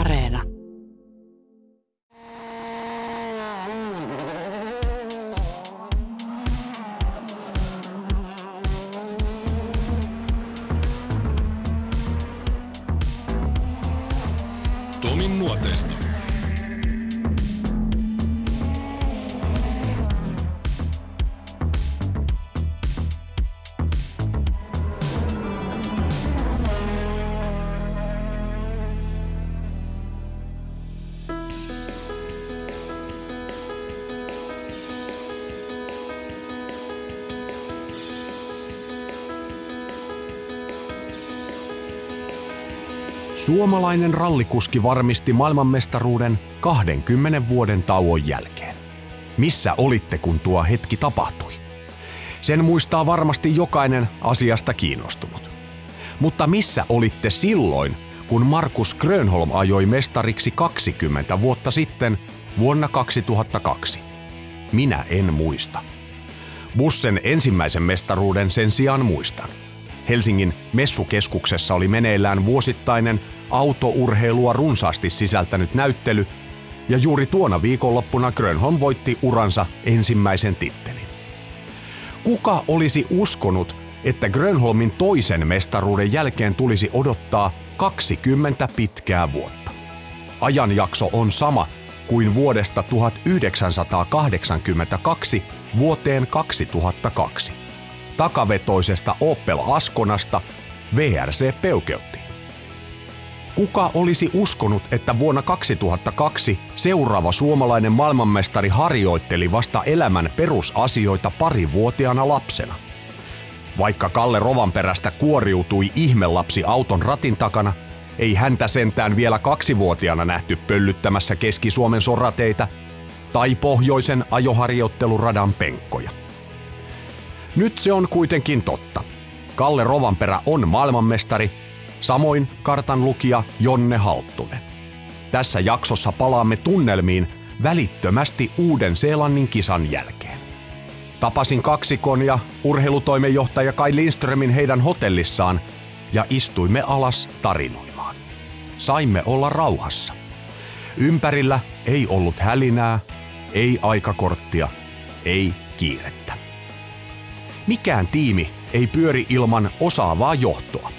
Areena. Tomin nuoteista. Suomalainen rallikuski varmisti maailmanmestaruuden 20 vuoden tauon jälkeen. Missä olitte, kun tuo hetki tapahtui? Sen muistaa varmasti jokainen asiasta kiinnostunut. Mutta missä olitte silloin, kun Markus Grönholm ajoi mestariksi 20 vuotta sitten vuonna 2002? Minä en muista. Bussen ensimmäisen mestaruuden sen sijaan muistan. Helsingin messukeskuksessa oli meneillään vuosittainen autourheilua runsaasti sisältänyt näyttely, ja juuri tuona viikonloppuna Grönholm voitti uransa ensimmäisen tittelin. Kuka olisi uskonut, että Grönholmin toisen mestaruuden jälkeen tulisi odottaa 20 pitkää vuotta? Ajanjakso on sama kuin vuodesta 1982 vuoteen 2002. Takavetoisesta Opel-Asconasta VRC peukeuttiin. Kuka olisi uskonut, että vuonna 2002 seuraava suomalainen maailmanmestari harjoitteli vasta elämän perusasioita parivuotiaana lapsena? Vaikka Kalle Rovanperästä kuoriutui ihmelapsi auton ratin takana, ei häntä sentään vielä 2-vuotiaana nähty pöllyttämässä Keski-Suomen sorateitä tai pohjoisen ajoharjoitteluradan penkkoja. Nyt se on kuitenkin totta. Kalle Rovanperä on maailmanmestari, samoin kartanlukija Jonne Halttunen. Tässä jaksossa palaamme tunnelmiin välittömästi Uuden-Seelannin kisan jälkeen. Tapasin kaksikon ja urheilutoimenjohtaja Kai Lindströmin heidän hotellissaan ja istuimme alas tarinoimaan. Saimme olla rauhassa. Ympärillä ei ollut hälinää, ei aikakorttia, ei kiirettä. Mikään tiimi ei pyöri ilman osaavaa johtoa.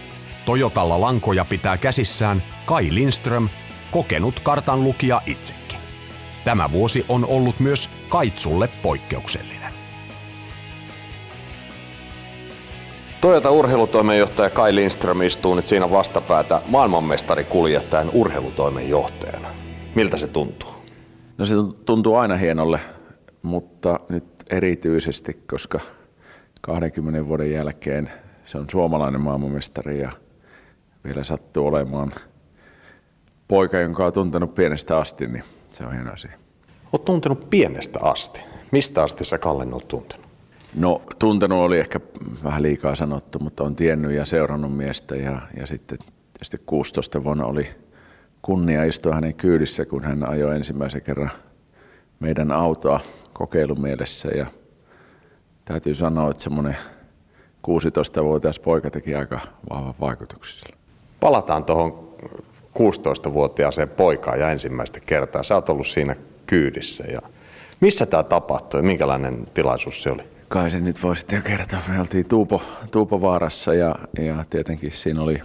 Toyotalla lankoja pitää käsissään Kai Lindström, kokenut kartanlukija itsekin. Tämä vuosi on ollut myös Kaitsulle poikkeuksellinen. Toyota urheilutoimenjohtaja Kai Lindström istuu nyt siinä vastapäätä maailmanmestarikuljettajan urheilutoimenjohtajana. Miltä se tuntuu? No, se tuntuu aina hienolle, mutta nyt erityisesti, koska 20 vuoden jälkeen se on suomalainen maailmanmestari ja vielä sattuu olemaan poika, jonka on tuntenut pienestä asti, niin se on hieno asia. Olet tuntenut pienestä asti. Mistä asti sä Kallen olet tuntenut? No, tuntenut oli ehkä vähän liikaa sanottu, mutta on tiennyt ja seurannut miestä ja sitten tietysti 16 vuonna oli kunnia istua hänen kyydissä, kun hän ajoi ensimmäisen kerran meidän autoa kokeilumielessä ja täytyy sanoa, että semmoinen 16-vuotias poika teki aika vahvan vaikutuksen. Palataan tuohon 16-vuotiaaseen poikaan ja ensimmäistä kertaa. Sä oot ollut siinä kyydissä. Ja missä tämä tapahtui ja minkälainen tilaisuus se oli? Kai se nyt voi sitten jo kertoa. Me oltiin Tuupovaarassa ja tietenkin siinä oli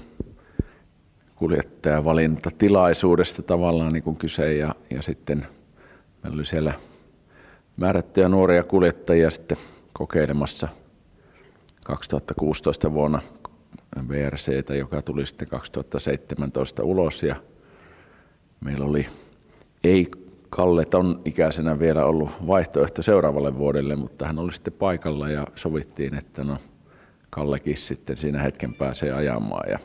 kuljettajavalinta tilaisuudesta tavallaan niin kuin kyse. Ja sitten meillä oli siellä määrättyjä nuoria kuljettajia sitten kokeilemassa 2016 vuonna VRC:tä, joka tuli sitten 2017 ulos, ja meillä oli ei Kalle ton ikäisenä vielä ollut vaihtoehto seuraavalle vuodelle, mutta hän oli sitten paikalla ja sovittiin, että no Kallekin sitten siinä hetken pääsee ajamaan. Ja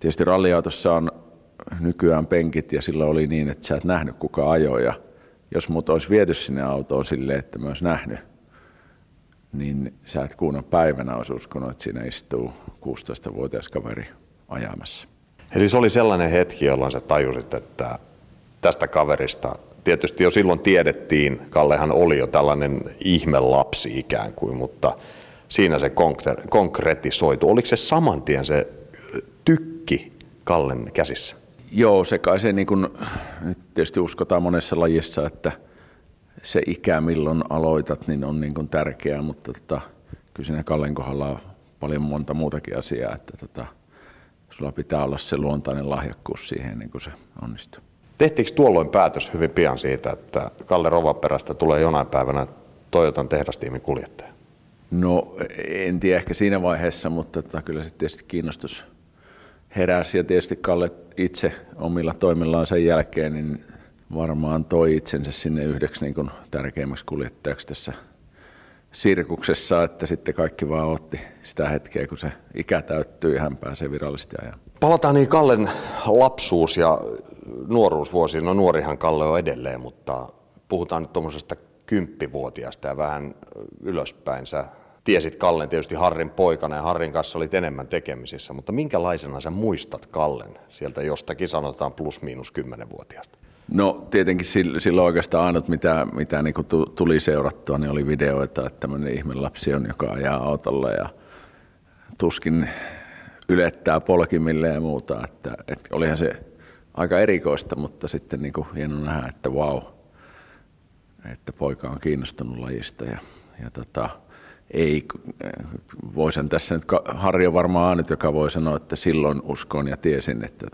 tietysti ralliautossa on nykyään penkit ja silloin oli niin, että sä et nähnyt kuka ajoi, ja jos mut olisi viety sinne autoon silleen, että mä olis nähnyt, niin sä et kuuna päivänä olisi uskonut, että siinä istuu 16-vuotias kaveri ajamassa. Eli se oli sellainen hetki, jolloin sä tajusit, että tästä kaverista, tietysti jo silloin tiedettiin, Kallehan oli jo tällainen ihmelapsi ikään kuin, mutta siinä se konkretisoitu. Oliko se saman tien se tykki Kallen käsissä? Joo, se kai se niin kuin, nyt tietysti uskotaan monessa lajissa, että se ikä milloin aloitat niin on niin kuin tärkeää, mutta kyllä siinä Kallen kohdalla on paljon monta muutakin asiaa, että sulla pitää olla se luontainen lahjakkuus siihen, niin kuin se onnistuu. Tehtiinkö tuolloin päätös hyvin pian siitä, että Kalle Rovanperästä tulee jonain päivänä Toyotan tehdastiimin kuljettaja? No en tiedä ehkä siinä vaiheessa, mutta kyllä se tietysti kiinnostus heräsi ja tietysti Kalle itse omilla toimillaan sen jälkeen niin varmaan toi itsensä sinne yhdeksi niin kuin tärkeimmäksi kuljettajaksi tässä sirkuksessa, että sitten kaikki vaan otti sitä hetkeä, kun se ikä täyttyy ja hän pääsee virallisesti ajan. Palataan niin Kallen lapsuus ja nuoruusvuosiin. No nuorihan Kalle on edelleen, mutta puhutaan nyt tuommoisesta 10-vuotiaasta ja vähän ylöspäin. Sä tiesit Kallen tietysti Harrin poikana ja Harrin kanssa olit enemmän tekemisissä, mutta minkälaisena sä muistat Kallen sieltä jostakin sanotaan plus miinus 10-vuotiaasta? No tietenkin silloin oikeastaan ainut mitä niin kuin tuli seurattua, niin oli videoita, että tämmöinen ihmelapsi on, joka ajaa autolla ja tuskin ylettää polkimille ja muuta. Että olihan se aika erikoista, mutta sitten niin kuin hieno nähdä, että vau, että poika on kiinnostunut lajista. Ei, voisin tässä nyt, Harri on varmaan ainut, joka voi sanoa, että silloin uskon ja tiesin, että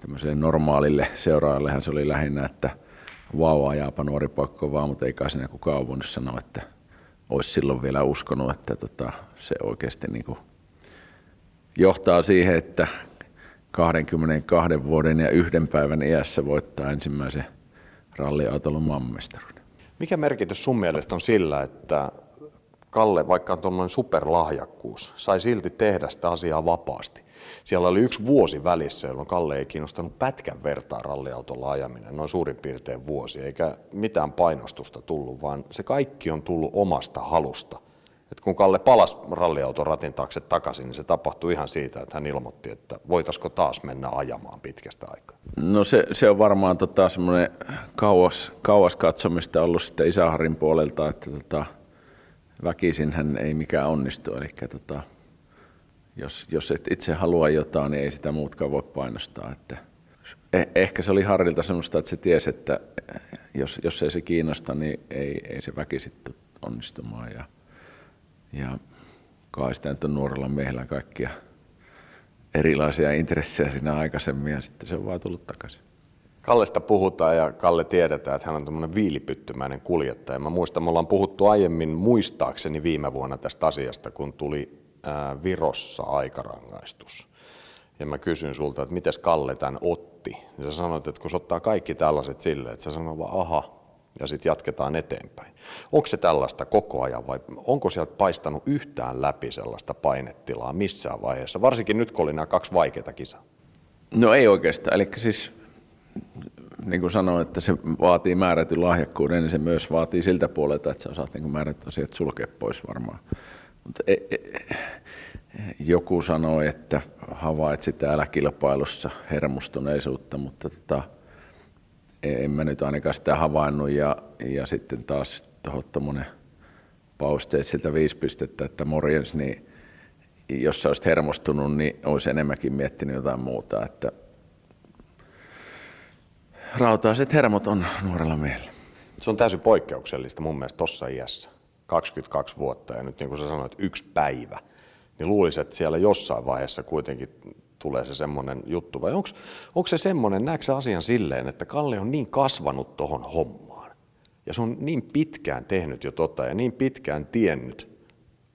tämmöiselle normaalille seuraajallehan se oli lähinnä, että vau, ajaapa nuori poikko vaan, mutta ei kai siinä kukaan ole voinut sanoa, että olisi silloin vielä uskonut, että se oikeasti niin kuin johtaa siihen, että 22 vuoden ja yhden päivän iässä voittaa ensimmäisen ralliautoilun maailmanmestaruuden. Mikä merkitys sun mielestä on sillä, että Kalle, vaikka on tuollainen superlahjakkuus, sai silti tehdä sitä asiaa vapaasti? Siellä oli yksi vuosi välissä, jolloin Kalle ei kiinnostanut pätkän vertaa ralliautolla ajaminen, noin suurin piirtein vuosi, eikä mitään painostusta tullut, vaan se kaikki on tullut omasta halusta. Et kun Kalle palasi ralliauton ratin taakse takaisin, niin se tapahtui ihan siitä, että hän ilmoitti, että voitaisiko taas mennä ajamaan pitkästä aikaa. No se on varmaan semmoinen kauas katsomista ollut sitten isä Harrin puolelta, että väkisinhän ei mikään onnistu, eli jos et itse halua jotain, niin ei sitä muutkaan voi painostaa. Että ehkä se oli Harrilta semmoista, että se tiesi, että jos ei se kiinnosta, niin ei se väkisin onnistumaan. Ja kai sitä nyt on nuorella miehellä kaikkia erilaisia intressejä siinä aikaisemmin, ja sitten se on vaan tullut takaisin. Kallesta puhutaan ja Kalle tiedetään, että hän on tämmöinen viilipyttymäinen kuljettaja. Mä muistan, me ollaan puhuttu aiemmin muistaakseni viime vuonna tästä asiasta, kun tuli Virossa aikarangaistus. Ja mä kysyin sulta, että mites Kalle tämän otti? Ja sä sanoit, että kun se ottaa kaikki tällaiset silleen, että sä sanoo vaan aha, ja sitten jatketaan eteenpäin. Onko se tällaista koko ajan vai onko sieltä paistanut yhtään läpi sellaista painetilaa missään vaiheessa? Varsinkin nyt, kun oli nämä kaksi vaikeaa kisaa. No ei oikeastaan. Eli siis niin kuin sanoin, että se vaatii määrätyn lahjakkuuden, niin se myös vaatii siltä puolelta, että sä osaat niin määrätyn asiat sulkea pois varmaan. Mutta joku sanoi, että havaitsi täällä kilpailussa hermostuneisuutta, mutta en mä nyt ainakaan sitä havainnut. Ja sitten taas tuohon tuommoinen pausteitsiltä 5 pistettä, että morjens, niin jos sä olisit hermostunut, niin olisi enemmänkin miettinyt jotain muuta. Että rautaiset hermot on nuorella miehellä. Se on täysin poikkeuksellista mun mielestä tuossa iässä. 22 vuotta ja nyt niin kuin sä sanoit, yksi päivä, niin luulisin, että siellä jossain vaiheessa kuitenkin tulee se semmoinen juttu. Vai onko se semmoinen, näetkö sä asian silleen, että Kalle on niin kasvanut tohon hommaan ja se on niin pitkään tehnyt jo ja niin pitkään tiennyt,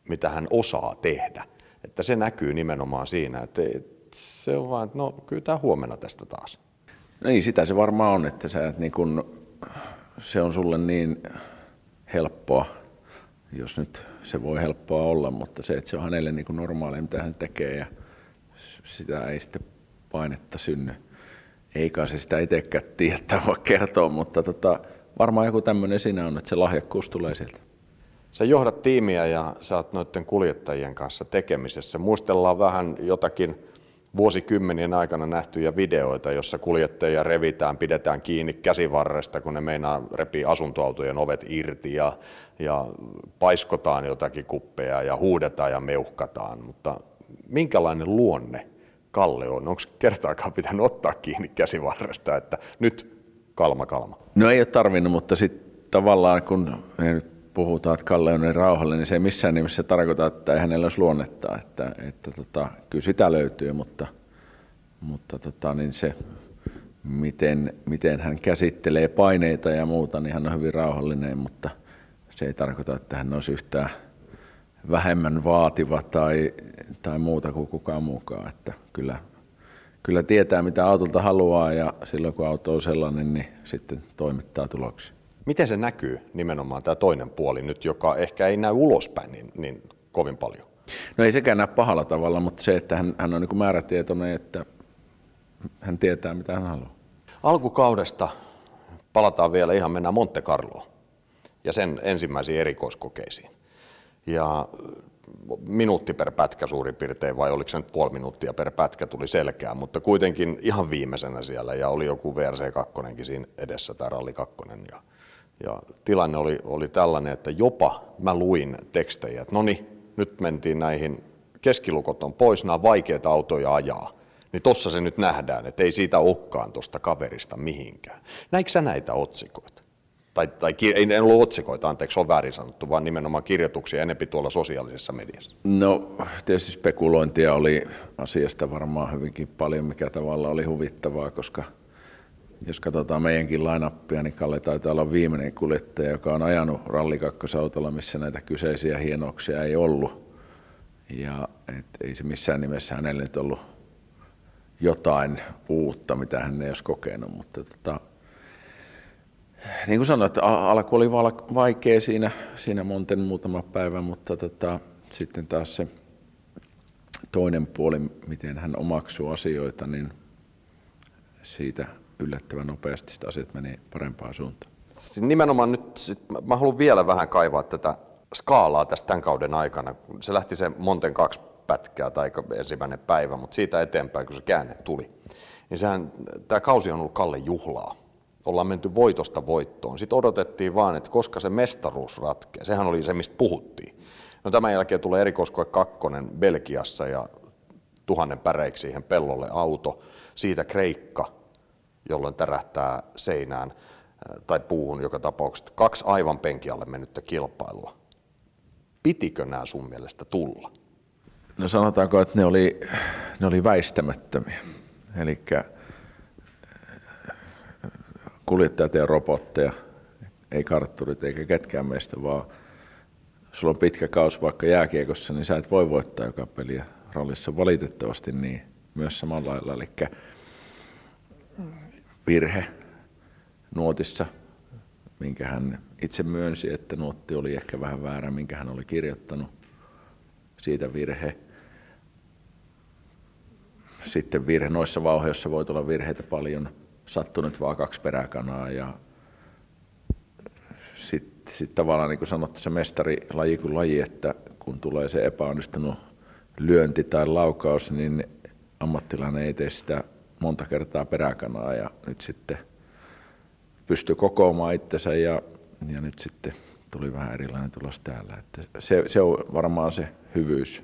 mitä hän osaa tehdä, että se näkyy nimenomaan siinä, että se on vaan, että no kyllä tää huomenna tästä taas. No niin, sitä se varmaan on, että sä et niin kun, se on sulle niin helppoa, jos nyt se voi helppoa olla, mutta se, että se on hänelle niin kuin normaalia, mitä hän tekee ja sitä ei sitten painetta synny. Eikä se sitä itsekään tiedä, voi kertoa, mutta varmaan joku tämmöinen siinä on, että se lahjakkuus tulee sieltä. Sä johdat tiimiä ja sä oot noiden kuljettajien kanssa tekemisessä. Muistellaan vähän jotakin vuosikymmenien aikana nähtyjä videoita, jossa kuljettajia revitään, pidetään kiinni käsivarresta, kun ne meinaa repii asuntoautojen ovet irti ja paiskotaan jotakin kuppeja ja huudetaan ja meuhkataan. Mutta minkälainen luonne Kalle on? Onko kertaakaan pitänyt ottaa kiinni käsivarresta, että nyt kalma? No ei ole tarvinnut, mutta sitten tavallaan kun me nyt puhutaan, että Kalle on niin rauhallinen, niin se ei missään nimessä tarkoita, että ei hänellä olisi luonnetta. Että kyllä sitä löytyy, mutta niin se, miten hän käsittelee paineita ja muuta, niin hän on hyvin rauhallinen, mutta se ei tarkoita, että hän olisi yhtään vähemmän vaativa tai muuta kuin kukaan muukaan. Että kyllä tietää, mitä autolta haluaa, ja silloin kun auto on sellainen, niin sitten toimittaa tuloksia. Miten se näkyy nimenomaan tämä toinen puoli nyt, joka ehkä ei näy ulospäin niin kovin paljon? No ei sekään näy pahalla tavalla, mutta se, että hän on niin kuin määrätietoinen, että hän tietää, mitä hän haluaa. Alkukaudesta palataan vielä ihan, mennään Monte Carloon ja sen ensimmäisiin erikoiskokeisiin. Ja minuutti per pätkä suurin piirtein, vai oliko se nyt puoli minuuttia per pätkä, tuli selkeää, mutta kuitenkin ihan viimeisenä siellä, ja oli joku VRC 2 siinä edessä tai Ralli 2. Ja tilanne oli tällainen, että jopa mä luin tekstejä, että nyt mentiin näihin, keskilukot on pois, nämä vaikeita autoja ajaa, niin tossa se nyt nähdään, että ei siitä olekaan tuosta kaverista mihinkään. Näikö sä näitä otsikoita? Tai ei ne ollut otsikoita, anteeksi, on väärin sanottu, vaan nimenomaan kirjoituksia enempi tuolla sosiaalisessa mediassa. No tietysti spekulointia oli asiasta varmaan hyvinkin paljon, mikä tavalla oli huvittavaa, koska jos katsotaan meidänkin line-upia, niin Kalle taitaa olla viimeinen kuljettaja, joka on ajanut rallikakkosautolla, missä näitä kyseisiä hienouksia ei ollut. Ja ei se missään nimessä hänelle nyt ollut jotain uutta, mitä hän ei olisi kokenut. Mutta niin kuin sanoin, että alku oli vaikea siinä Monten muutama päivä, mutta sitten taas se toinen puoli, miten hän omaksuu asioita, niin siitä yllättävän nopeasti sitä asiat meni parempaan suuntaan. Nimenomaan nyt mä haluan vielä vähän kaivaa tätä skaalaa tästä tämän kauden aikana. Se lähti se Monten 2 pätkää tai ensimmäinen päivä, mutta siitä eteenpäin, kun se käänne tuli, niin tämä kausi on ollut Kalle juhlaa. Ollaan menty voitosta voittoon. Sitten odotettiin vaan, että koska se mestaruus ratkeaa. Sehän oli se, mistä puhuttiin. No tämän jälkeen tulee erikoiskoe 2 Belgiassa ja 1000 päreiksi siihen pellolle auto. Siitä Kreikka, jolloin tärähtää seinään tai puuhun joka tapauksessa. 2 aivan penkialle mennyttä kilpailua. Pitikö nämä sun mielestä tulla? No sanotaanko, että ne oli väistämättömiä. Elikkä kuljettajat ja robotteja, ei kartturit eikä ketkään meistä, vaan sulla on pitkä kaus vaikka jääkiekossa, niin sä et voi voittaa joka peliä. Rallissa valitettavasti niin myös samalla lailla. Elikkä virhe nuotissa, minkä hän itse myönsi, että nuotti oli ehkä vähän väärä, minkä hän oli kirjoittanut. Siitä virhe. Sitten virhe. Noissa vauhioissa voi tulla virheitä paljon. Sattunut vaan 2 peräkanaa. Ja sit tavallaan niin kuin sanottu, se mestarilaji kuin laji, että kun tulee se epäonnistunut lyönti tai laukaus, niin ammattilainen ei tee sitä monta kertaa peräkanaa, ja nyt sitten pystyi kokoamaan itsensä, ja nyt sitten tuli vähän erilainen tulos täällä. Että se on varmaan se hyvyys,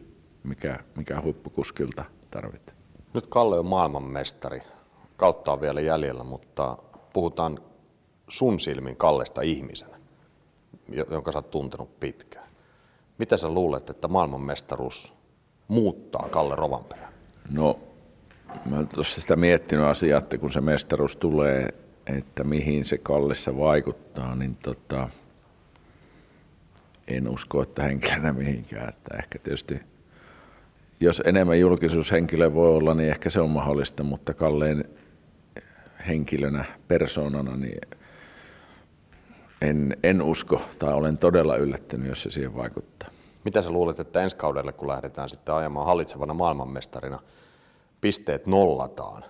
mikä huippukuskilta tarvitaan. Nyt Kalle on maailmanmestari. Kautta on vielä jäljellä, mutta puhutaan sun silmin Kallesta ihmisenä, jonka sä oot tuntenut pitkään. Mitä sä luulet, että maailmanmestaruus muuttaa Kalle Rovanperää? No, mä oon tuossa sitä miettinyt asiaa, että kun se mestaruus tulee, että mihin se Kallessa vaikuttaa, niin en usko, että henkilönä mihinkään. Että ehkä tietysti, jos enemmän julkisuushenkilö voi olla, niin ehkä se on mahdollista, mutta Kalleen henkilönä, persoonana, niin en usko, tai olen todella yllättynyt, jos se siihen vaikuttaa. Mitä sä luulet, että ensi kaudelle, kun lähdetään sitten ajamaan hallitsevana maailmanmestarina, pisteet nollataan?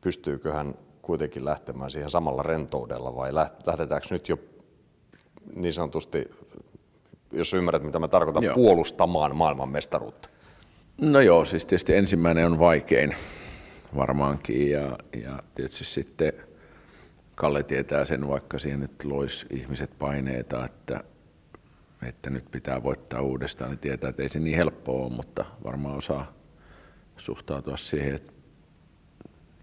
Pystyykö hän kuitenkin lähtemään siihen samalla rentoudella, vai lähdetäänkö nyt jo niin sanotusti, jos ymmärrät mitä mä tarkoitan, joo, puolustamaan maailmanmestaruutta? No joo, siis tietysti ensimmäinen on vaikein varmaankin, ja tietysti sitten Kalle tietää sen, vaikka siihen nyt loisi ihmiset paineita, että nyt pitää voittaa uudestaan, niin tietää, että ei se niin helppoa ole, mutta varmaan osaa suhtautua siihen, että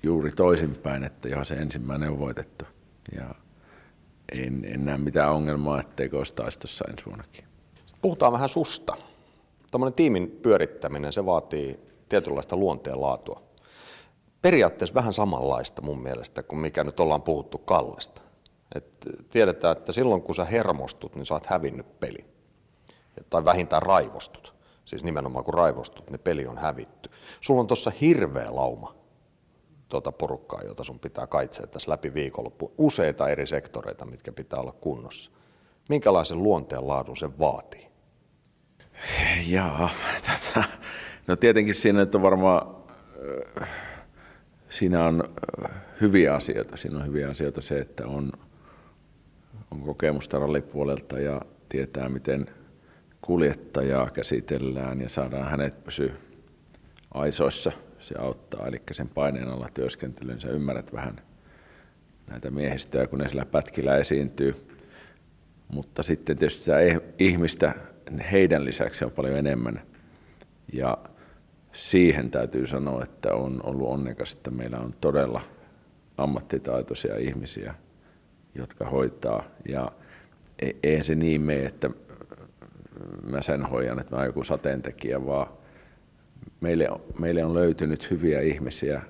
juuri toisinpäin, että johon se ensimmäinen on voitettu. Ja en näe mitään ongelmaa, etteikö olisi taistossa ensi vuonnakin. Sitten puhutaan vähän susta. Tällainen tiimin pyörittäminen, se vaatii tietynlaista luonteenlaatua. Periaatteessa vähän samanlaista mun mielestä kuin mikä nyt ollaan puhuttu Kallesta. Et tiedetään, että silloin kun sä hermostut, niin sä oot hävinnyt pelin. Tai vähintään raivostut. Siis nimenomaan kun raivostut, niin peli on hävitty. Sulla on tuossa hirveä lauma porukkaa, jota sun pitää kaitsea tässä läpi viikonloppuun. Useita eri sektoreita, mitkä pitää olla kunnossa. Minkälaisen luonteenlaadun se vaatii? Jaa, no tietenkin siinä on varmaan... Siinä on hyviä asioita. Siinä on hyviä asioita se, että on kokemusta rallipuolelta ja tietää, miten kuljettajaa käsitellään ja saadaan hänet pysyä aisoissa. Se auttaa, eli sen paineen alla työskentelyn. Sä ymmärrät vähän näitä miehistöjä, kun ne sillä pätkillä esiintyy. Mutta sitten tietysti sitä ihmistä heidän lisäksi on paljon enemmän. Ja siihen täytyy sanoa, että on ollut onnekas, että meillä on todella ammattitaitoisia ihmisiä, jotka hoitaa. Ja ei se niin mene, että mä sen hoidan, että mä oon joku sateentekijä, vaan meille on löytynyt hyviä ihmisiä.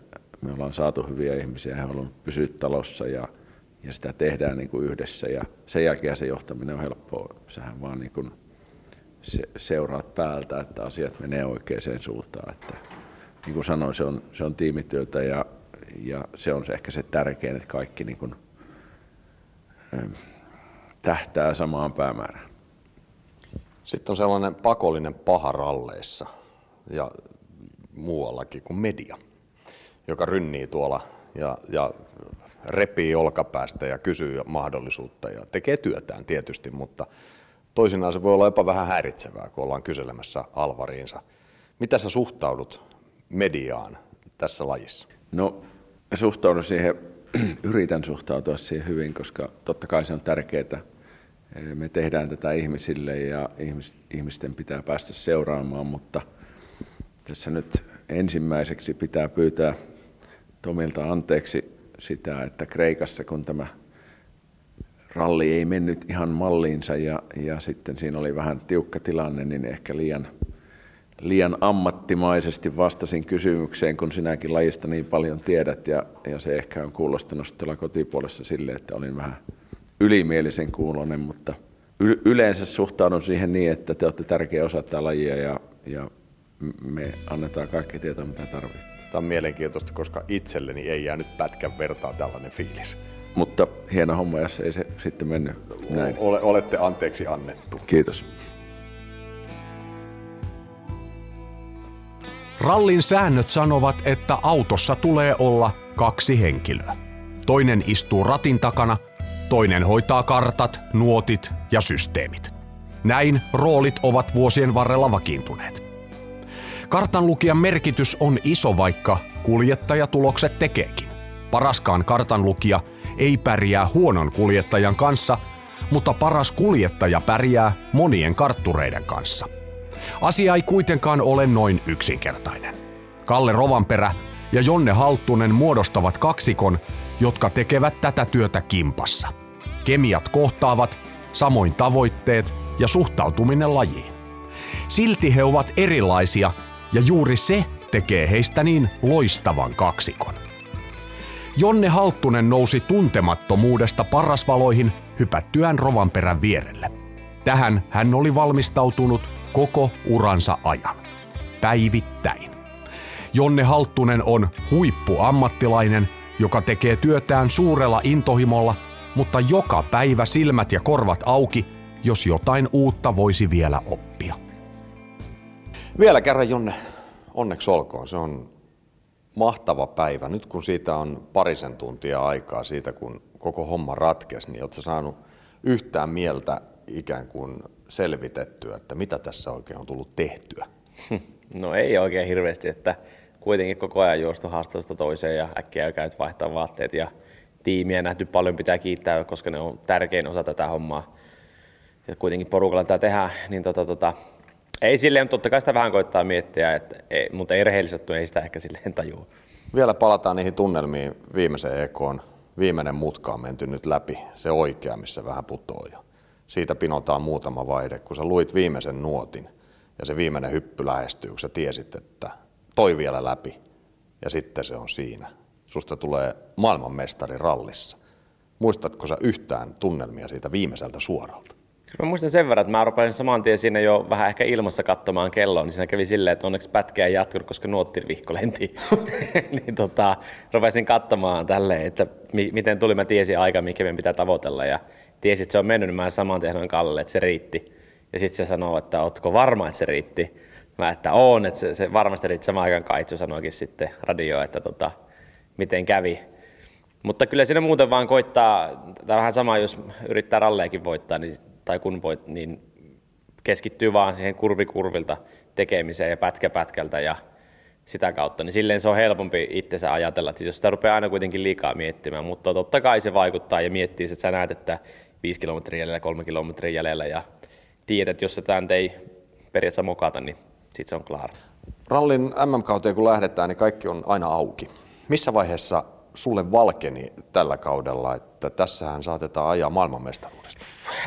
Me ollaan saatu hyviä ihmisiä, he haluavat pysyä talossa ja sitä tehdään niin kuin yhdessä. Ja sen jälkeen se johtaminen on helppoa. Sähän vaan niin kuin seuraat päältä, että asiat menee oikeaan suuntaan. Että, niin kuin sanoin, se on tiimityötä ja se on se ehkä se tärkein, että kaikki niin kuin, tähtää samaan päämäärään. Sitten on sellainen pakollinen paha ralleissa ja muuallakin kuin media, joka rynnii tuolla ja repii olkapäästä ja kysyy mahdollisuutta ja tekee työtään tietysti, mutta toisinaan se voi olla jopa vähän häiritsevää, kun ollaan kyselemässä alvariinsa. Mitä sä suhtaudut mediaan tässä lajissa? No, yritän suhtautua siihen hyvin, koska totta kai se on tärkeää. Me tehdään tätä ihmisille ja ihmisten pitää päästä seuraamaan, mutta tässä nyt ensimmäiseksi pitää pyytää Tomilta anteeksi sitä, että Kreikassa kun tämä ralli ei mennyt ihan malliinsa ja sitten siinä oli vähän tiukka tilanne, niin ehkä liian ammattimaisesti vastasin kysymykseen, kun sinäkin lajista niin paljon tiedät ja se ehkä on kuulostanut tuolla kotipuolessa sille, että olin vähän ylimielisen kuulonen, mutta yleensä suhtaudun siihen niin, että te olette tärkeä osa tätä lajia ja me annetaan kaikki tietoa, mitä tarvitaan. Tämä on mielenkiintoista, koska itselleni ei jäänyt pätkän vertaa tällainen fiilis. Mutta hieno homma, jos ei se sitten mennyt näin. Olette anteeksi annettu. Kiitos. Rallin säännöt sanovat, että autossa tulee olla 2 henkilöä. Toinen istuu ratin takana, toinen hoitaa kartat, nuotit ja systeemit. Näin roolit ovat vuosien varrella vakiintuneet. Kartanlukijan merkitys on iso, vaikka kuljettajatulokset tekeekin. Paraskaan kartanlukija ei pärjää huonon kuljettajan kanssa, mutta paras kuljettaja pärjää monien karttureiden kanssa. Asia ei kuitenkaan ole noin yksinkertainen. Kalle Rovanperä ja Jonne Halttunen muodostavat kaksikon, jotka tekevät tätä työtä kimpassa. Kemiat kohtaavat, samoin tavoitteet ja suhtautuminen lajiin. Silti he ovat erilaisia ja juuri se tekee heistä niin loistavan kaksikon. Jonne Halttunen nousi tuntemattomuudesta parasvaloihin hypättyään Rovanperän vierelle. Tähän hän oli valmistautunut koko uransa ajan. Päivittäin. Jonne Halttunen on huippuammattilainen, joka tekee työtään suurella intohimolla, mutta joka päivä silmät ja korvat auki, jos jotain uutta voisi vielä oppia. Vielä kerran Jonne, onneksi olkoon. Se on mahtava päivä. Nyt kun siitä on parisen tuntia aikaa siitä, kun koko homma ratkesi, niin oletko saanut yhtään mieltä ikään kuin selvitettyä, että mitä tässä oikein on tullut tehtyä? No ei oikein hirveästi, että kuitenkin koko ajan juostu haastelusta toiseen ja äkkiä käyt vaihtaa vaatteet ja tiimiä nähty paljon, pitää kiittää, koska ne on tärkein osa tätä hommaa. Ja kuitenkin porukalla tämä tehdään, niin Ei silleen, totta kai sitä vähän koittaa miettiä, että ei, mutta ei rehellisattu, ei sitä ehkä silleen tajua. Vielä palataan niihin tunnelmiin viimeiseen ekoon. Viimeinen mutka on menty nyt läpi, se oikea, missä vähän putoo jo. Siitä pinotaan muutama vaihde, kun sä luit viimeisen nuotin ja se viimeinen hyppy lähestyy, kun sä tiesit, että toi vielä läpi ja sitten se on siinä. Susta tulee maailmanmestari rallissa. Muistatko sä yhtään tunnelmia siitä viimeiseltä suoralta? Mä muistan sen verran, että mä rupesin saman tien siinä jo vähän ehkä ilmassa katsomaan kelloa, niin siinä kävi silleen, että onneksi pätkä ei jatkunut, koska nuotti vihko lentiin. Niin rupesin katsomaan tälleen, että miten tuli, mä tiesin aika, mikä meidän pitää tavoitella ja tiesin, että se on mennyt, niin mä saman tien sanoin Kallelle, että se riitti. Ja sit se sanoo, että ootko varma, että se riitti? Mä, että oon, että se varmasti riitti. Samaan aikaan Kaitsu sanoikin sitten radioon, että miten kävi. Mutta kyllä siinä muuten vaan koittaa, tai vähän sama, jos yrittää ralleakin voittaa, niin tai kun voit, niin keskittyy vaan siihen kurvilta tekemiseen ja pätkä pätkältä ja sitä kautta, niin silleen se on helpompi itsensä ajatella, että jos sitä rupeaa aina kuitenkin liikaa miettimään, mutta totta kai se vaikuttaa ja miettii, että sä näet, että 5 kilometrin jäljellä, 3 kilometrin jäljellä ja tiedät, että jos sä tämän ei periaatteessa mokata, niin sit se on klaar. Rallin MM-kauteen kun lähdetään, niin kaikki on aina auki. Missä vaiheessa sulle valkeni tällä kaudella, että tässähän saatetaan ajaa maailmanmestaruudesta?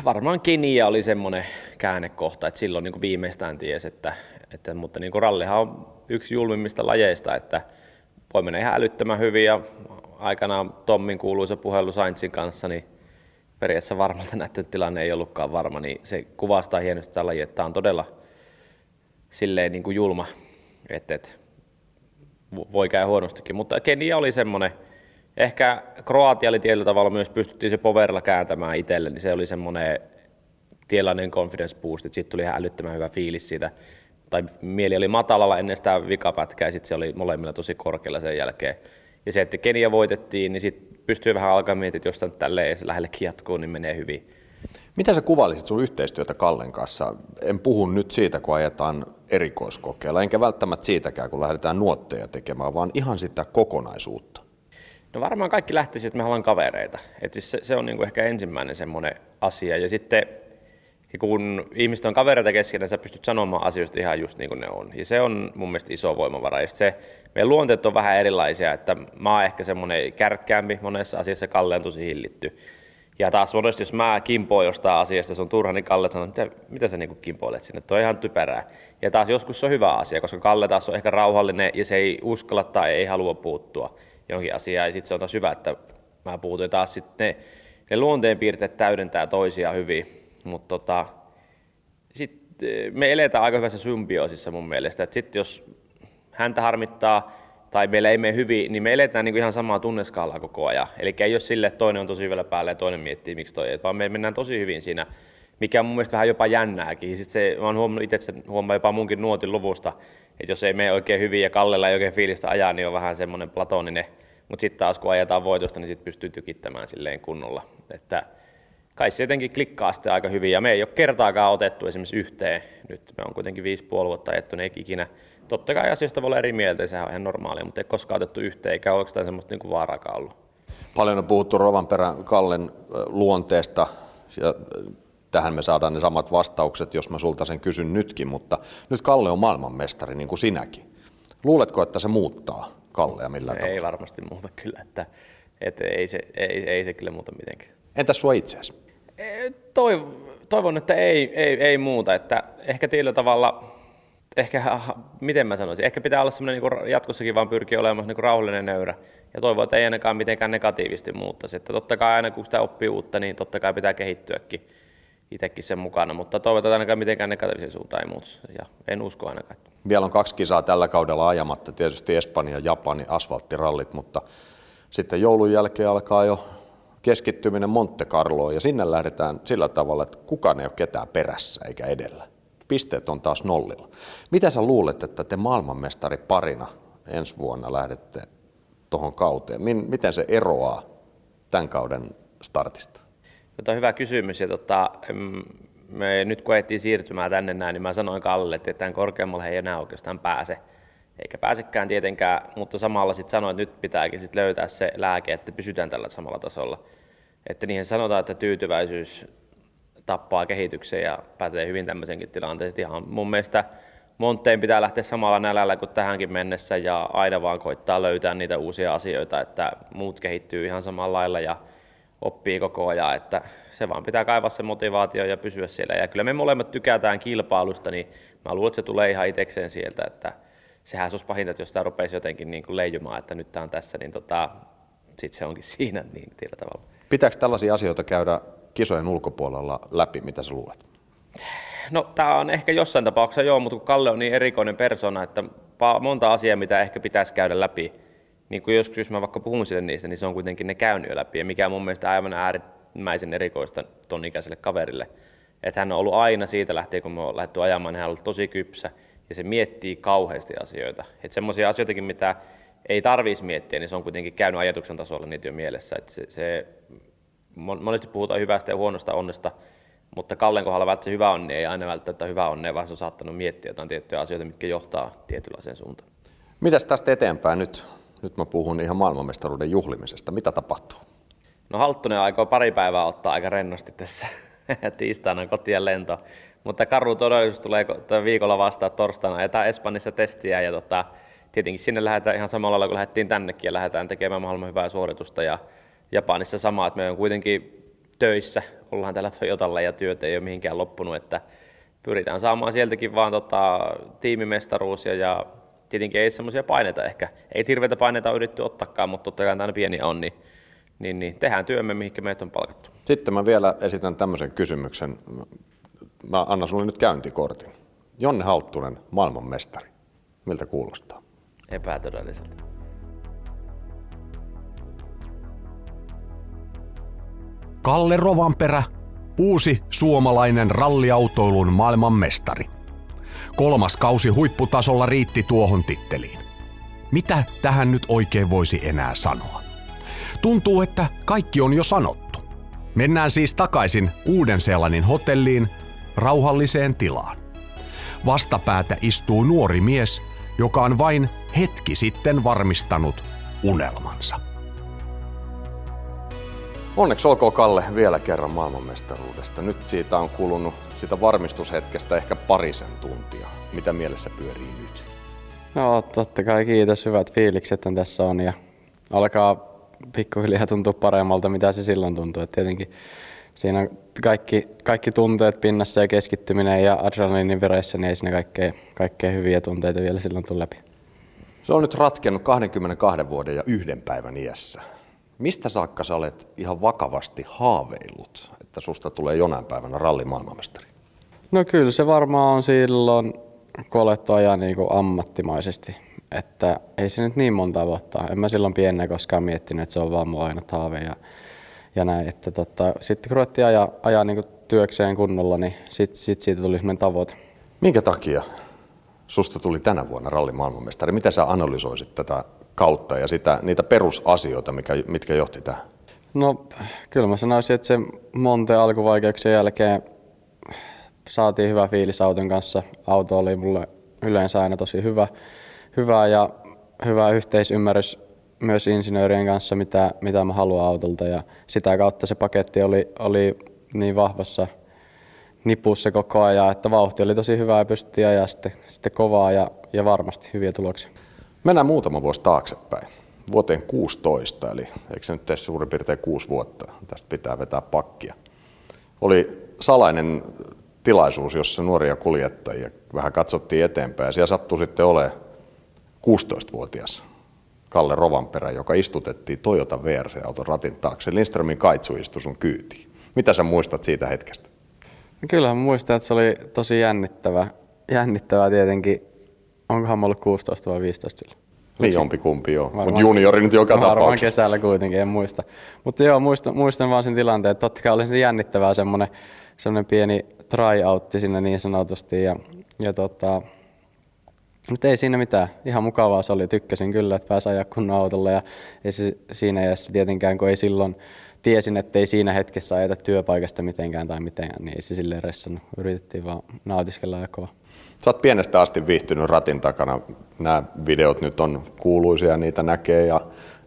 Varmaan Kenia oli semmoinen käännekohta, että silloin niin viimeistään tiesi, että mutta niin rallihan on yksi julmimmista lajeista, että voi mennä ihan älyttömän hyvin ja aikanaan Tommin kuuluisa puhelu Sainzin kanssa, niin periaatteessa varmalta näyttänyt tilanne ei ollutkaan varma, niin se kuvastaa hienosti tätä lajia, että tämä on todella silleen niin kuin julma, että voi käydä huonostikin, mutta Kenia oli semmoinen. Ehkä Kroatia oli tietyllä tavalla myös, pystyttiin se powerilla kääntämään itselle, niin se oli semmoinen tietynlainen confidence boost, että siitä tuli ihan älyttömän hyvä fiilis siitä. Tai mieli oli matalalla ennen sitä vikapätkää ja sitten se oli molemmilla tosi korkealla sen jälkeen. Ja se, että Kenia voitettiin, niin sitten pystyy vähän alkaa miettimään, että jos tämän tälleen lähellekin jatkuu, niin menee hyvin. Mitä sä kuvailisit sun yhteistyötä Kallen kanssa? En puhu nyt siitä, kun ajetaan erikoiskokeilla, enkä välttämättä siitäkään, kun lähdetään nuotteja tekemään, vaan ihan sitä kokonaisuutta. No varmaan kaikki lähtee siitä, että me ollaan kavereita. Et siis se on niinku ehkä ensimmäinen semmoinen asia. Ja sitten kun ihmiset on kavereita keskenään, sä pystyt sanomaan asioista ihan just niin kuin ne on. Ja se on mun mielestä iso voimavara. Ja se, meidän luonteet on vähän erilaisia. Että mä oon ehkä semmoinen kärkkäämpi monessa asiassa, Kalle on tosi hillitty. Ja taas monesti, jos mä kimpoon jostain asiasta, se on turha, niin Kalle sanoo, mitä sä niinku kimpoilet sinne, toi on ihan typerää. Ja taas joskus se on hyvä asia, koska Kalle taas on ehkä rauhallinen ja se ei uskalla tai ei halua puuttua jonkin asiaan, ja sitten se on taas hyvä, että mä puhutin taas sitten, ne luonteenpiirteet täydentää toisiaan hyvin, mutta sitten me eletään aika hyvässä symbioosissa mun mielestä, että sitten jos häntä harmittaa tai meillä ei mene hyvin, niin me eletään niinku ihan samaa tunneskaalaa koko ajan, eli ei ole sille, että toinen on tosi hyvällä päällä ja toinen miettii miksi toi ei, vaan me mennään tosi hyvin siinä, mikä on mun mielestä vähän jopa jännääkin. Sitten se, mä oon huomannut itse, että se huomaa jopa munkin nuotin luvusta, että jos ei mene oikein hyvin ja Kallella ei oikein fiilistä ajaa, niin on vähän semmoinen platoninen. Mutta sitten taas kun ajetaan voitosta, niin sit pystyy tykittämään silleen kunnolla. Että kai se jotenkin klikkaa sitten aika hyvin ja me ei ole kertaakaan otettu esimerkiksi yhteen. Nyt me on kuitenkin 5,5 vuotta ajettu, niin ei ikinä. Totta kai asioista voi olla eri mieltä ja sehän on ihan normaalia, mutta ei koskaan otettu yhteen eikä oikeastaan semmoista niinku vaaraakaan ollut. Paljon on puhuttu Rovanperän Kallen luonteesta. Tähän me saadaan ne samat vastaukset, jos mä sulta sen kysyn nytkin, mutta nyt Kalle on maailmanmestari, niin kuin sinäkin. Luuletko, että se muuttaa Kallea millään tavalla? Ei varmasti muuta kyllä, että ei se kyllä muuta mitenkään. Entäs sua itseäsi? Toivon, että ei muuta. Että ehkä tietyllä tavalla, miten mä sanoisin, ehkä pitää olla sellainen niin jatkossakin vaan pyrkiä olemaan niin rauhallinen nöyrä. Ja toivon, että ei ainakaan mitenkään negatiivisesti muuttaisi. Että totta kai aina kun sitä oppii uutta, niin totta kai pitää kehittyäkin. Itsekin sen mukana, mutta toivotaan ainakaan mitenkään negatiivisen suuntaan ei muutu, ja en usko ainakaan. Vielä on 2 kisaa tällä kaudella ajamatta, tietysti Espanja, Japani, asfalttirallit, mutta sitten joulun jälkeen alkaa jo keskittyminen Monte Carloon, ja sinne lähdetään sillä tavalla, että kukaan ei ole ketään perässä eikä edellä. Pisteet on taas nollilla. Mitä sä luulet, että te maailmanmestari parina ensi vuonna lähdette tuohon kauteen? Miten se eroaa tämän kauden startista? Tämä on hyvä kysymys. Ja me nyt kun ajettiin siirtymään tänne näin, niin mä sanoin Kalle, että tämän korkeammalle ei enää oikeastaan pääse. Eikä pääsekään tietenkään, mutta samalla sitten sanoin, että nyt pitääkin sit löytää se lääke, että pysytään tällä samalla tasolla. Että niihin sanotaan, että tyytyväisyys tappaa kehityksen ja pätee hyvin tämmöisenkin tilanteeseen. Ihan mun mielestä Monteen pitää lähteä samalla nälällä kuin tähänkin mennessä ja aina vaan koittaa löytää niitä uusia asioita, että muut kehittyy ihan samalla lailla ja oppii koko ajan, että se vaan pitää kaivaa se motivaatio ja pysyä siellä. Ja kyllä me molemmat tykätään kilpailusta, niin mä luulen, että se tulee ihan itsekseen sieltä, että sehän olisi pahinta, että jos tämä rupeisi jotenkin niin kuin leijumaan, että nyt tämä on tässä, niin sitten se onkin siinä niin tietyllä tavalla. Pitääkö tällaisia asioita käydä kisojen ulkopuolella läpi, mitä sä luulet? No tämä on ehkä jossain tapauksessa joo, mutta kun Kalle on niin erikoinen persona, että monta asiaa, mitä ehkä pitäisi käydä läpi, niin kun joskus jos mä vaikka puhun sille niistä, niin se on kuitenkin ne käynyt jo läpi, ja mikä on mun mielestä aivan äärimmäisen erikoista ton ikäiselle kaverille. Että hän on ollut aina siitä lähtien, kun me on lähdetty ajamaan, niin hän on ollut tosi kypsä, ja se miettii kauheasti asioita. Että semmoisia asioitakin, mitä ei tarvitsisi miettiä, niin se on kuitenkin käynyt ajatuksen tasolla niitä jo mielessä. Että se monesti puhutaan hyvästä ja huonosta onnesta, mutta Kallen kohdalla välttämättä hyvä onni ei aina välttämättä hyvä onnea, vaan se on saattanut miettiä jotain tiettyjä asioita, mitkä johtaa tietynlaiseen suuntaan. Mitäs tästä eteenpäin nyt? Nyt mä puhun ihan maailmanmestaruuden juhlimisesta. Mitä tapahtuu? No Halttunen aikoo pari päivää ottaa aika rennosti tässä tiistaina kotien lento, mutta karu todellisuus tulee viikolla vastaan torstaina ja Espanjassa testiä ja tietenkin sinne lähdetään ihan samalla lailla kuin lähdettiin tännekin ja lähdetään tekemään mahdollisimman hyvää suoritusta ja Japanissa sama, että me on kuitenkin töissä, ollaan täällä Toyotalla ja työt ei ole mihinkään loppunut, että pyritään saamaan sieltäkin vaan tiimimestaruus ja tietenkin ei semmoisia paineita ehkä, ei hirveitä paineita ole yritetty ottaakaan, mutta totta kai aina pieni on, niin tehdään työmme, mihinkä meidät on palkattu. Sitten mä vielä esitän tämmöisen kysymyksen, mä annan sulle nyt käyntikortin. Jonne Halttunen, maailmanmestari, miltä kuulostaa? Epätodelliselta. Kalle Rovanperä, uusi suomalainen ralliautoilun maailmanmestari. 3. kausi huipputasolla riitti tuohon titteliin. Mitä tähän nyt oikein voisi enää sanoa? Tuntuu, että kaikki on jo sanottu. Mennään siis takaisin Uuden Seelannin hotelliin, rauhalliseen tilaan. Vastapäätä istuu nuori mies, joka on vain hetki sitten varmistanut unelmansa. Onneksi olkoon Kalle vielä kerran maailmanmestaruudesta. Nyt siitä on kulunut sitä varmistushetkestä ehkä parisen tuntia. Mitä mielessä pyörii nyt? No totta kai kiitos. Hyvät fiilikset tässä on ja alkaa pikkuhiljaa tuntua paremmalta mitä se silloin tuntuu. Et tietenkin siinä on kaikki tunteet pinnassa ja keskittyminen ja adrenaliinin vireissä, niin ei siinä kaikkea hyviä tunteita vielä silloin tule läpi. Se on nyt ratkennut 22 vuoden ja 1 päivän iässä. Mistä saakka sä olet ihan vakavasti haaveillut, että susta tulee jonain päivänä rallimaailmanmestari? No kyllä se varmaan on silloin, kun olet ajaa niin kuin ammattimaisesti. Että ei se nyt niin monta vuotta. En mä silloin pienenä koskaan miettinyt, että se on vaan mun ainut haave ja näin. Että sitten kun ruvettiin ajaa niin kuin työkseen kunnolla, niin sit siitä tuli semmoinen tavoite. Minkä takia susta tuli tänä vuonna rallimaailmanmestari? Mitä sä analysoisit tätä kautta ja niitä perusasioita, mitkä johti tähän? No kyllä mä sanoisin, että se Monte alkuvaikeuksien jälkeen saatiin hyvä fiilis auton kanssa. Auto oli mulle yleensä aina tosi hyvä yhteisymmärrys myös insinöörien kanssa, mitä mä haluan autolta. Ja sitä kautta se paketti oli niin vahvassa nipussa koko ajan, että vauhti oli tosi hyvä ja pystyttiin ajaa sitten kovaa ja varmasti hyviä tuloksia. Mennään muutama vuosi taaksepäin, vuoteen 16, eli eikö se nyt tee suurin piirtein 6 vuotta, tästä pitää vetää pakkia. Oli salainen tilaisuus, jossa nuoria kuljettajia vähän katsottiin eteenpäin, ja siellä sattui sitten olemaan 16-vuotias Kalle Rovanperä, joka istutettiin Toyota VRC-auton ratin taakse. Lindströmin kaitsu istui sun kyytiin. Mitä sä muistat siitä hetkestä? Kyllähän muistan, että se oli tosi jännittävää tietenkin. Onkohan mä ollut 16 vai 15 silloin? Niin jompikumpi joo, mutta juniori nyt joka tapauksessa. Varmaan kesällä kuitenkin, en muista. Mutta joo, muistan vaan sen tilanteen, että totta kai oli se jännittävää semmoinen pieni try-outti sinne niin sanotusti. Mutta ei siinä mitään, ihan mukavaa se oli. Tykkäsin kyllä, että pääsi ajaa kunnon autolla ja ei se siinä jässä tietenkään, kun ei silloin tiesin, että ei siinä hetkessä ajeta työpaikasta mitenkään tai mitenkään, niin ei se silleen ressannut. Yritettiin vaan nautiskella ja kovaa. Sä oot pienestä asti viihtynyt ratin takana. Nämä videot nyt on kuuluisia, niitä näkee ja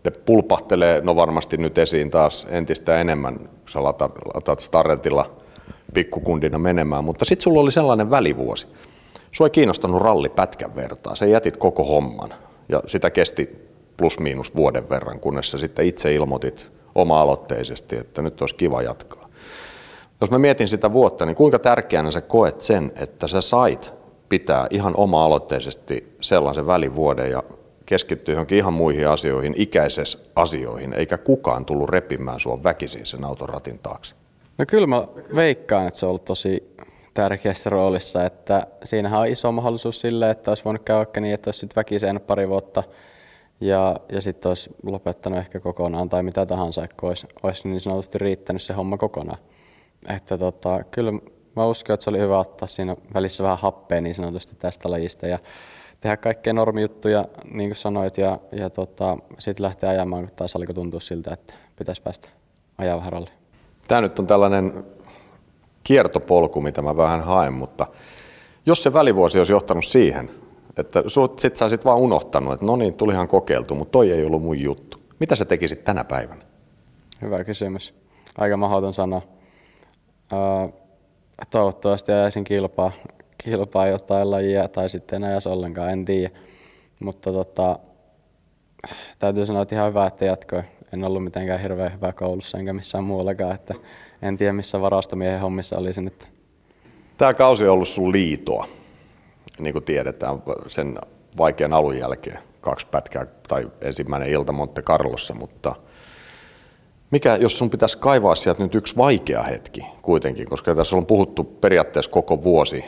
ne pulpahtelee varmasti nyt esiin taas entistä enemmän. Sä lataat Starretilla pikkukundina menemään, mutta sitten sulla oli sellainen välivuosi. Sua ei kiinnostanut ralli pätkän vertaa, sä jätit koko homman ja sitä kesti plus miinus vuoden verran, kunnes sä sitten itse ilmoitit oma-aloitteisesti, että nyt olisi kiva jatkaa. Jos mä mietin sitä vuotta, niin kuinka tärkeänä sä koet sen, että sä sait pitää ihan oma-aloitteisesti sellaisen välivuoden ja keskittyy johonkin ihan muihin asioihin, ikäisessä asioihin, eikä kukaan tullut repimään sua väkisin sen auton ratin taakse? No kyllä mä veikkaan, että se on ollut tosi tärkeässä roolissa, että siinähän on iso mahdollisuus sille, että olisi voinut käydä niin, että olisi väkiseen pari vuotta ja sitten olisi lopettanut ehkä kokonaan tai mitä tahansa, kun olisi niin sanotusti riittänyt se homma kokonaan. Että kyllä mä uskon, että se oli hyvä ottaa siinä välissä vähän happea niin sanotusti tästä lajista ja tehdä kaikkea normijuttuja, niin kuin sanoit, ja sitten lähteä ajamaan, kun taas alkoi tuntua siltä, että pitäisi päästä ajaa vähän ralliin. Tämä nyt on tällainen kiertopolku, mitä mä vähän haen, mutta jos se välivuosi olisi johtanut siihen, että sit sä olisit vaan unohtanut, että no niin, tulihan kokeiltu, mutta toi ei ollut mun juttu. Mitä sä tekisit tänä päivänä? Hyvä kysymys. Aika mahdoton sana. Toivottavasti ajaisin kilpaa jotain lajia tai sitten en ajas ollenkaan, en tiedä. Mutta täytyy sanoa, että ihan hyvä, että jatkoi. En ollut mitenkään hirveän hyvä koulussa enkä missään muuallakaan, että en tiedä missä varastomiehen hommissa olisin nyt. Tämä kausi on ollut sun liitoa, niin kuin tiedetään, sen vaikean alun jälkeen. 2 pätkää tai ensimmäinen ilta Monte Carlossa, mutta mikä, jos sun pitäisi kaivaa sieltä nyt yksi vaikea hetki kuitenkin, koska tässä on puhuttu periaatteessa koko vuosi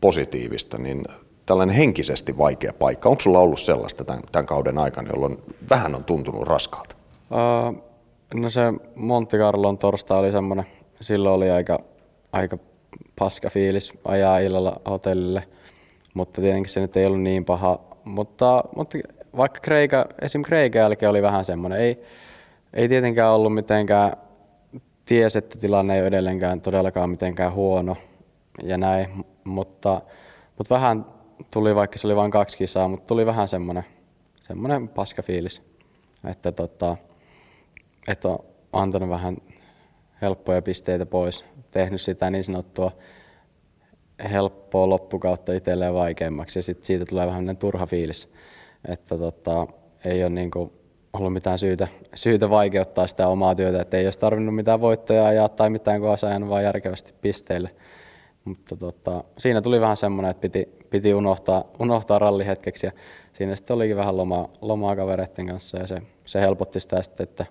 positiivista, niin tällainen henkisesti vaikea paikka. Onko sulla ollut sellaista tämän kauden aikana, jolloin vähän on tuntunut raskaalta? No se Monte Carlon torstai oli semmoinen, silloin oli aika paska fiilis ajaa illalla hotellille, mutta tietenkin se nyt ei ollut niin paha. Mutta vaikka Kreikan jälkeen oli vähän semmoinen, ei tietenkään ollut mitenkään, ties, että tilanne ei ole edelleenkään todellakaan mitenkään huono ja näin, mutta vähän tuli, vaikka se oli vain 2 kisaa, mutta tuli vähän semmoinen paska fiilis, että että on antanut vähän helppoja pisteitä pois, tehnyt sitä niin sanottua helppoa loppukautta itselleen vaikeammaksi ja sitten siitä tulee vähän turha fiilis, että ei ole niinku ollut mitään syytä vaikeuttaa sitä omaa työtä, että ei olisi tarvinnut mitään voittoja ajaa tai mitään, kun olisi ajanut vaan järkevästi pisteille. Mutta siinä tuli vähän semmoinen, että piti unohtaa ralli hetkeksi ja siinä sitten olikin vähän lomaa kavereiden kanssa ja se helpotti sitä sitten, että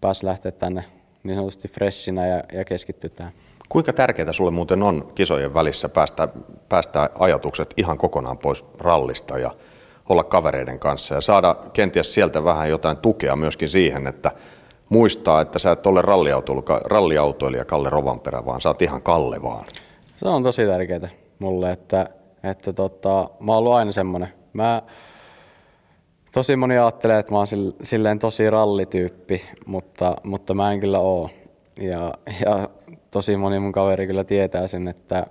pääsi lähteä tänne niin sanotusti freshinä ja keskittyä tähän. Kuinka tärkeää sulle muuten on kisojen välissä päästä ajatukset ihan kokonaan pois rallista ja olla kavereiden kanssa ja saada kenties sieltä vähän jotain tukea myöskin siihen, että muistaa, että sä et ole ralliautoilija Kalle Rovanperä, vaan sä oot ihan Kalle vaan. Se on tosi tärkeää mulle, että mä oon ollut aina semmoinen. Tosi moni ajattelee, että mä oon silleen tosi rallityyppi, mutta mä en kyllä oo. Ja tosi moni mun kaveri kyllä tietää sen, että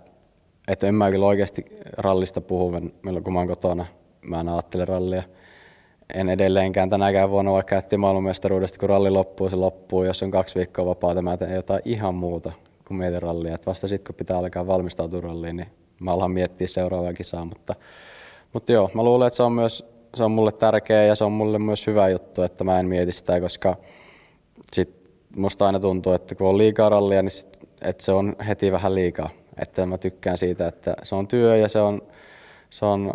en mä kyllä oikeasti rallista puhu, kun mä oon kotona. Mä en ajattele rallia. En edelleenkään tänäkään vuonna, vaikka jätti maailmanmestaruudesta, kun ralli loppuu, se loppuu. Jos on 2 viikkoa vapaata, mä teen jotain ihan muuta kuin mietin rallia. Et vasta sitten, kun pitää alkaa valmistautua ralliin, niin mä alan miettiä seuraavaa kisaa. Mutta joo, mä luulen, että se on mulle tärkeä ja se on mulle myös hyvä juttu, että mä en mieti sitä, koska sit musta aina tuntuu, että kun on liikaa rallia, niin että se on heti vähän liikaa. Että mä tykkään siitä, että se on työ ja se on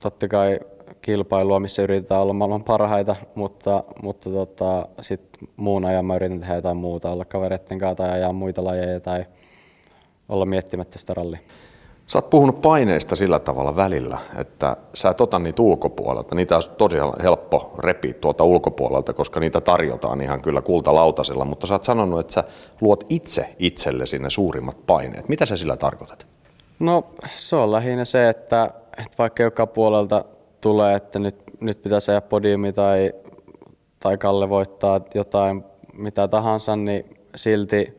totta kai kilpailua, missä yritetään olla maailman parhaita, mutta sit muun ajan mä yritän tehdä jotain muuta, olla kavereiden kanssa tai ajaa muita lajeja tai olla miettimättä sitä rallia. Sä oot puhunut paineista sillä tavalla välillä, että sä et ota niitä ulkopuolelta. Niitä on tosi helppo repiä tuolta ulkopuolelta, koska niitä tarjotaan ihan kyllä kultalautasilla, mutta sä oot sanonut, että sä luot itse itsellesi ne suurimmat paineet. Mitä sä sillä tarkoitat? No se on lähinnä se, että vaikka joka puolelta tulee, että nyt pitäisi ajaa podiumi tai Kalle voittaa jotain, mitä tahansa, niin silti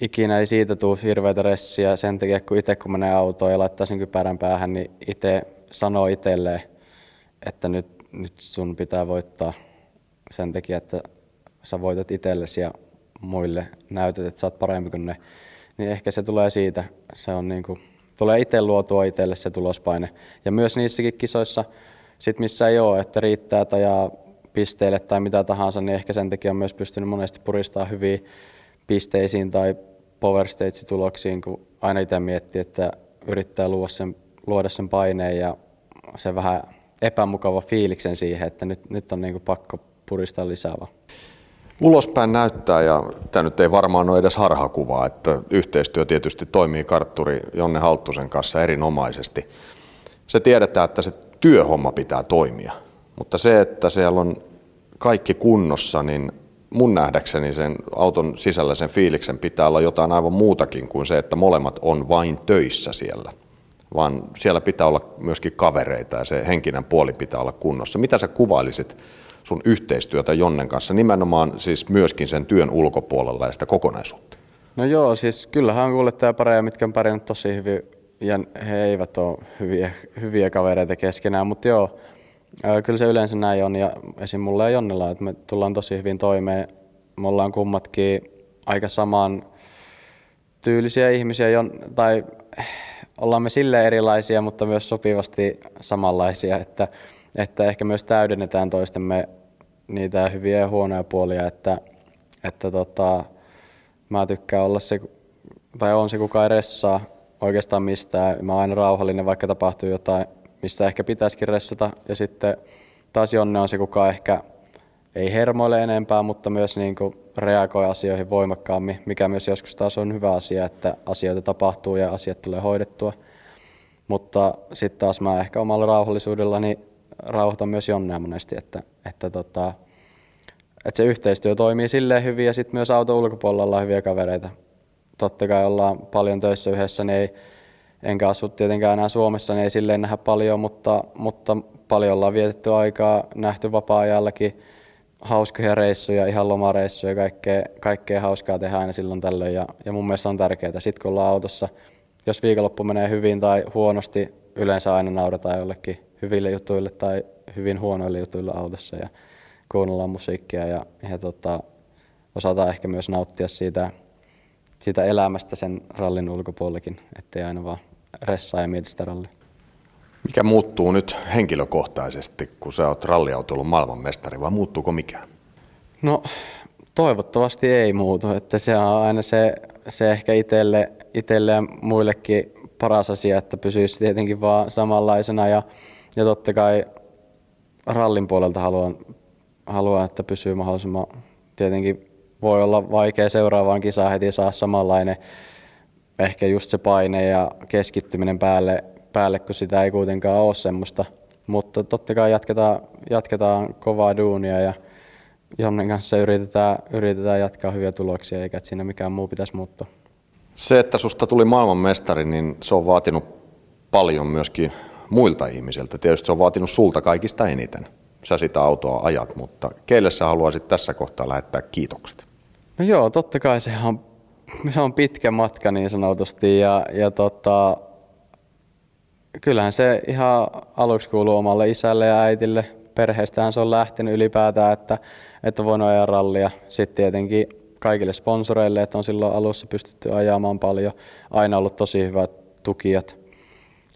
ikinä ei siitä tule hirveätä ressiä sen takia, kun itse kun menee autoon ja laittaa sen kypärän päähän, niin itse sanoo itselleen, että nyt sun pitää voittaa sen takia, että sä voitat itsellesi ja muille näytät, että sä oot parempi kuin ne, niin ehkä se tulee siitä. Se on niin kuin, tulee itse luotua itselle se tulospaine. Ja myös niissäkin kisoissa, sit missä ei ole, että riittää tai pisteille tai mitä tahansa, niin ehkä sen takia on myös pystynyt monesti puristamaan hyviin pisteisiin tai power stage-tuloksiin, kun aina itse miettii, että yrittää luoda sen paineen ja se vähän epämukava fiiliksen siihen, että nyt on niinku pakko puristaa lisää vaan. Ulospäin näyttää, ja tämä nyt ei varmaan ole edes harhakuvaa, että yhteistyö tietysti toimii kartturi Jonne Halttusen kanssa erinomaisesti. Se tiedetään, että se työhomma pitää toimia, mutta se, että siellä on kaikki kunnossa, niin mun nähdäkseni sen auton sisällä sen fiiliksen pitää olla jotain aivan muutakin kuin se, että molemmat on vain töissä siellä. Vaan siellä pitää olla myöskin kavereita ja se henkinen puoli pitää olla kunnossa. Mitä sä kuvailisit sun yhteistyötä Jonnen kanssa, nimenomaan siis myöskin sen työn ulkopuolella ja sitä kokonaisuutta? No joo, siis kyllähän on kuljettajapareja, mitkä on pärjännyt tosi hyvin ja he eivät ole hyviä kavereita keskenään, mutta joo, kyllä se yleensä näin on ja esim. Mulla ja Jonnella, että me tullaan tosi hyvin toimeen. Me ollaan kummatkin aika saman tyylisiä ihmisiä tai ollaan me silleen erilaisia, mutta myös sopivasti samanlaisia, että ehkä myös täydennetään toistemme niitä hyviä ja huonoja puolia, että mä tykkään olla se, tai on se kuka ei ressaa oikeastaan mistään. Mä oon aina rauhallinen, vaikka tapahtuu jotain, mistä ehkä pitäisikin ressata, ja sitten taas Jonne on se, kuka ehkä ei hermoile enempää, mutta myös niin kuin reagoi asioihin voimakkaammin, mikä myös joskus taas on hyvä asia, että asioita tapahtuu ja asiat tulee hoidettua. Mutta sitten taas mä ehkä omalla rauhallisuudellani rauhoitan myös Jonnea monesti, että se yhteistyö toimii silleen hyvin ja sitten myös auton ulkopuolella ollaan hyviä kavereita. Totta kai ollaan paljon töissä yhdessä, niin enkä asu tietenkään enää Suomessa, niin ei silleen nähdä paljon, mutta paljon ollaan vietetty aikaa, nähty vapaa-ajallakin hauskoja reissuja, ihan lomareissuja ja kaikkea hauskaa tehdään aina silloin tällöin. Ja mun mielestä on tärkeää, sitten kun ollaan autossa, jos viikonloppu menee hyvin tai huonosti, yleensä aina naurataan jollekin hyville jutuille tai hyvin huonoille jutuille autossa ja kuunnellaan musiikkia ja osataan ehkä myös nauttia siitä elämästä sen rallin ulkopuolellakin, ettei aina vaan ressaa ja mieti sitä rallia. Mikä muuttuu nyt henkilökohtaisesti, kun sä oot ralliautoilun maailmanmestari, vai muuttuuko mikään? No toivottavasti ei muutu, että se on aina se ehkä itselle ja muillekin paras asia, että pysyisi tietenkin vaan samanlaisena ja totta kai rallin puolelta haluan, että pysyy mahdollisimman, tietenkin voi olla vaikea seuraavaan kisaan heti saa samanlainen, ehkä just se paine ja keskittyminen päälle, kun sitä ei kuitenkaan ole semmoista. Mutta totta kai jatketaan kovaa duunia ja Jonnen kanssa yritetään jatkaa hyviä tuloksia, eikä siinä mikään muu pitäisi muuttua. Se, että susta tuli maailmanmestari, niin se on vaatinut paljon myöskin muilta ihmisiltä. Tietysti se on vaatinut sulta kaikista eniten. Sä sitä autoa ajat, mutta keille sä haluaisit tässä kohtaa lähettää kiitokset? No joo, totta kai se on pitkä matka niin sanotusti ja kyllähän se ihan aluksi kuuluu omalle isälle ja äitille. Perheestähän se on lähtenyt ylipäätään, että voin ajaa rallia. Sitten tietenkin kaikille sponsoreille, että on silloin alussa pystytty ajamaan paljon. Aina ollut tosi hyvät tukijat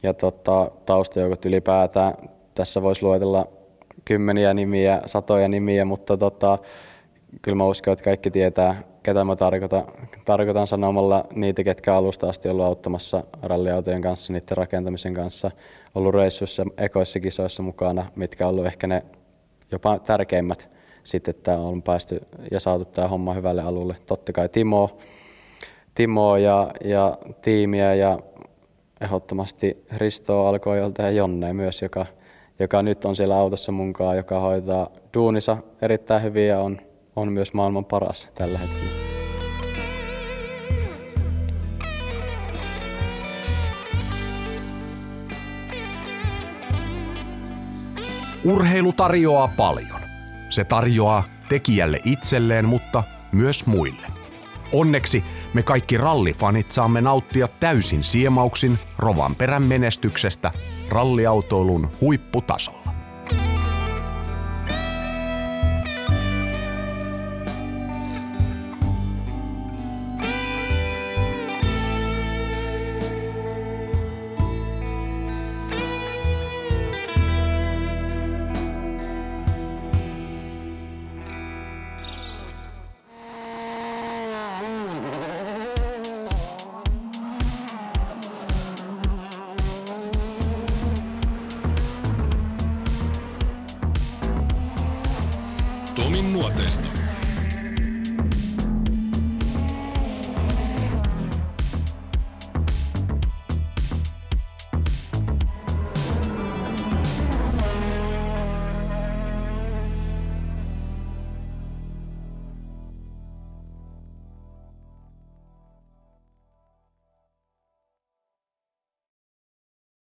ja taustajoukot ylipäätään. Tässä voisi luetella kymmeniä nimiä, satoja nimiä, mutta kyllä mä uskon, että kaikki tietää, ketä mä tarkoitan sanomalla niitä, ketkä alusta asti ollut auttamassa ralliautojen kanssa, niiden rakentamisen kanssa, ollut reissuissa ja ekoissa kisoissa mukana, mitkä on ollut ehkä ne jopa tärkeimmät sitten, että on päästy ja saatu tämä homma hyvälle alulle. Totta kai Timo ja tiimiä ja ehdottomasti Ristoa alkoijalta ja Jonne myös, joka nyt on siellä autossa munkaan, joka hoitaa duuninsa erittäin hyvin ja on myös maailman paras tällä hetkellä. Urheilu tarjoaa paljon. Se tarjoaa tekijälle itselleen, mutta myös muille. Onneksi me kaikki rallifanit saamme nauttia täysin siemauksin Rovanperän menestyksestä ralliautoilun huipputasolla. nuoteista.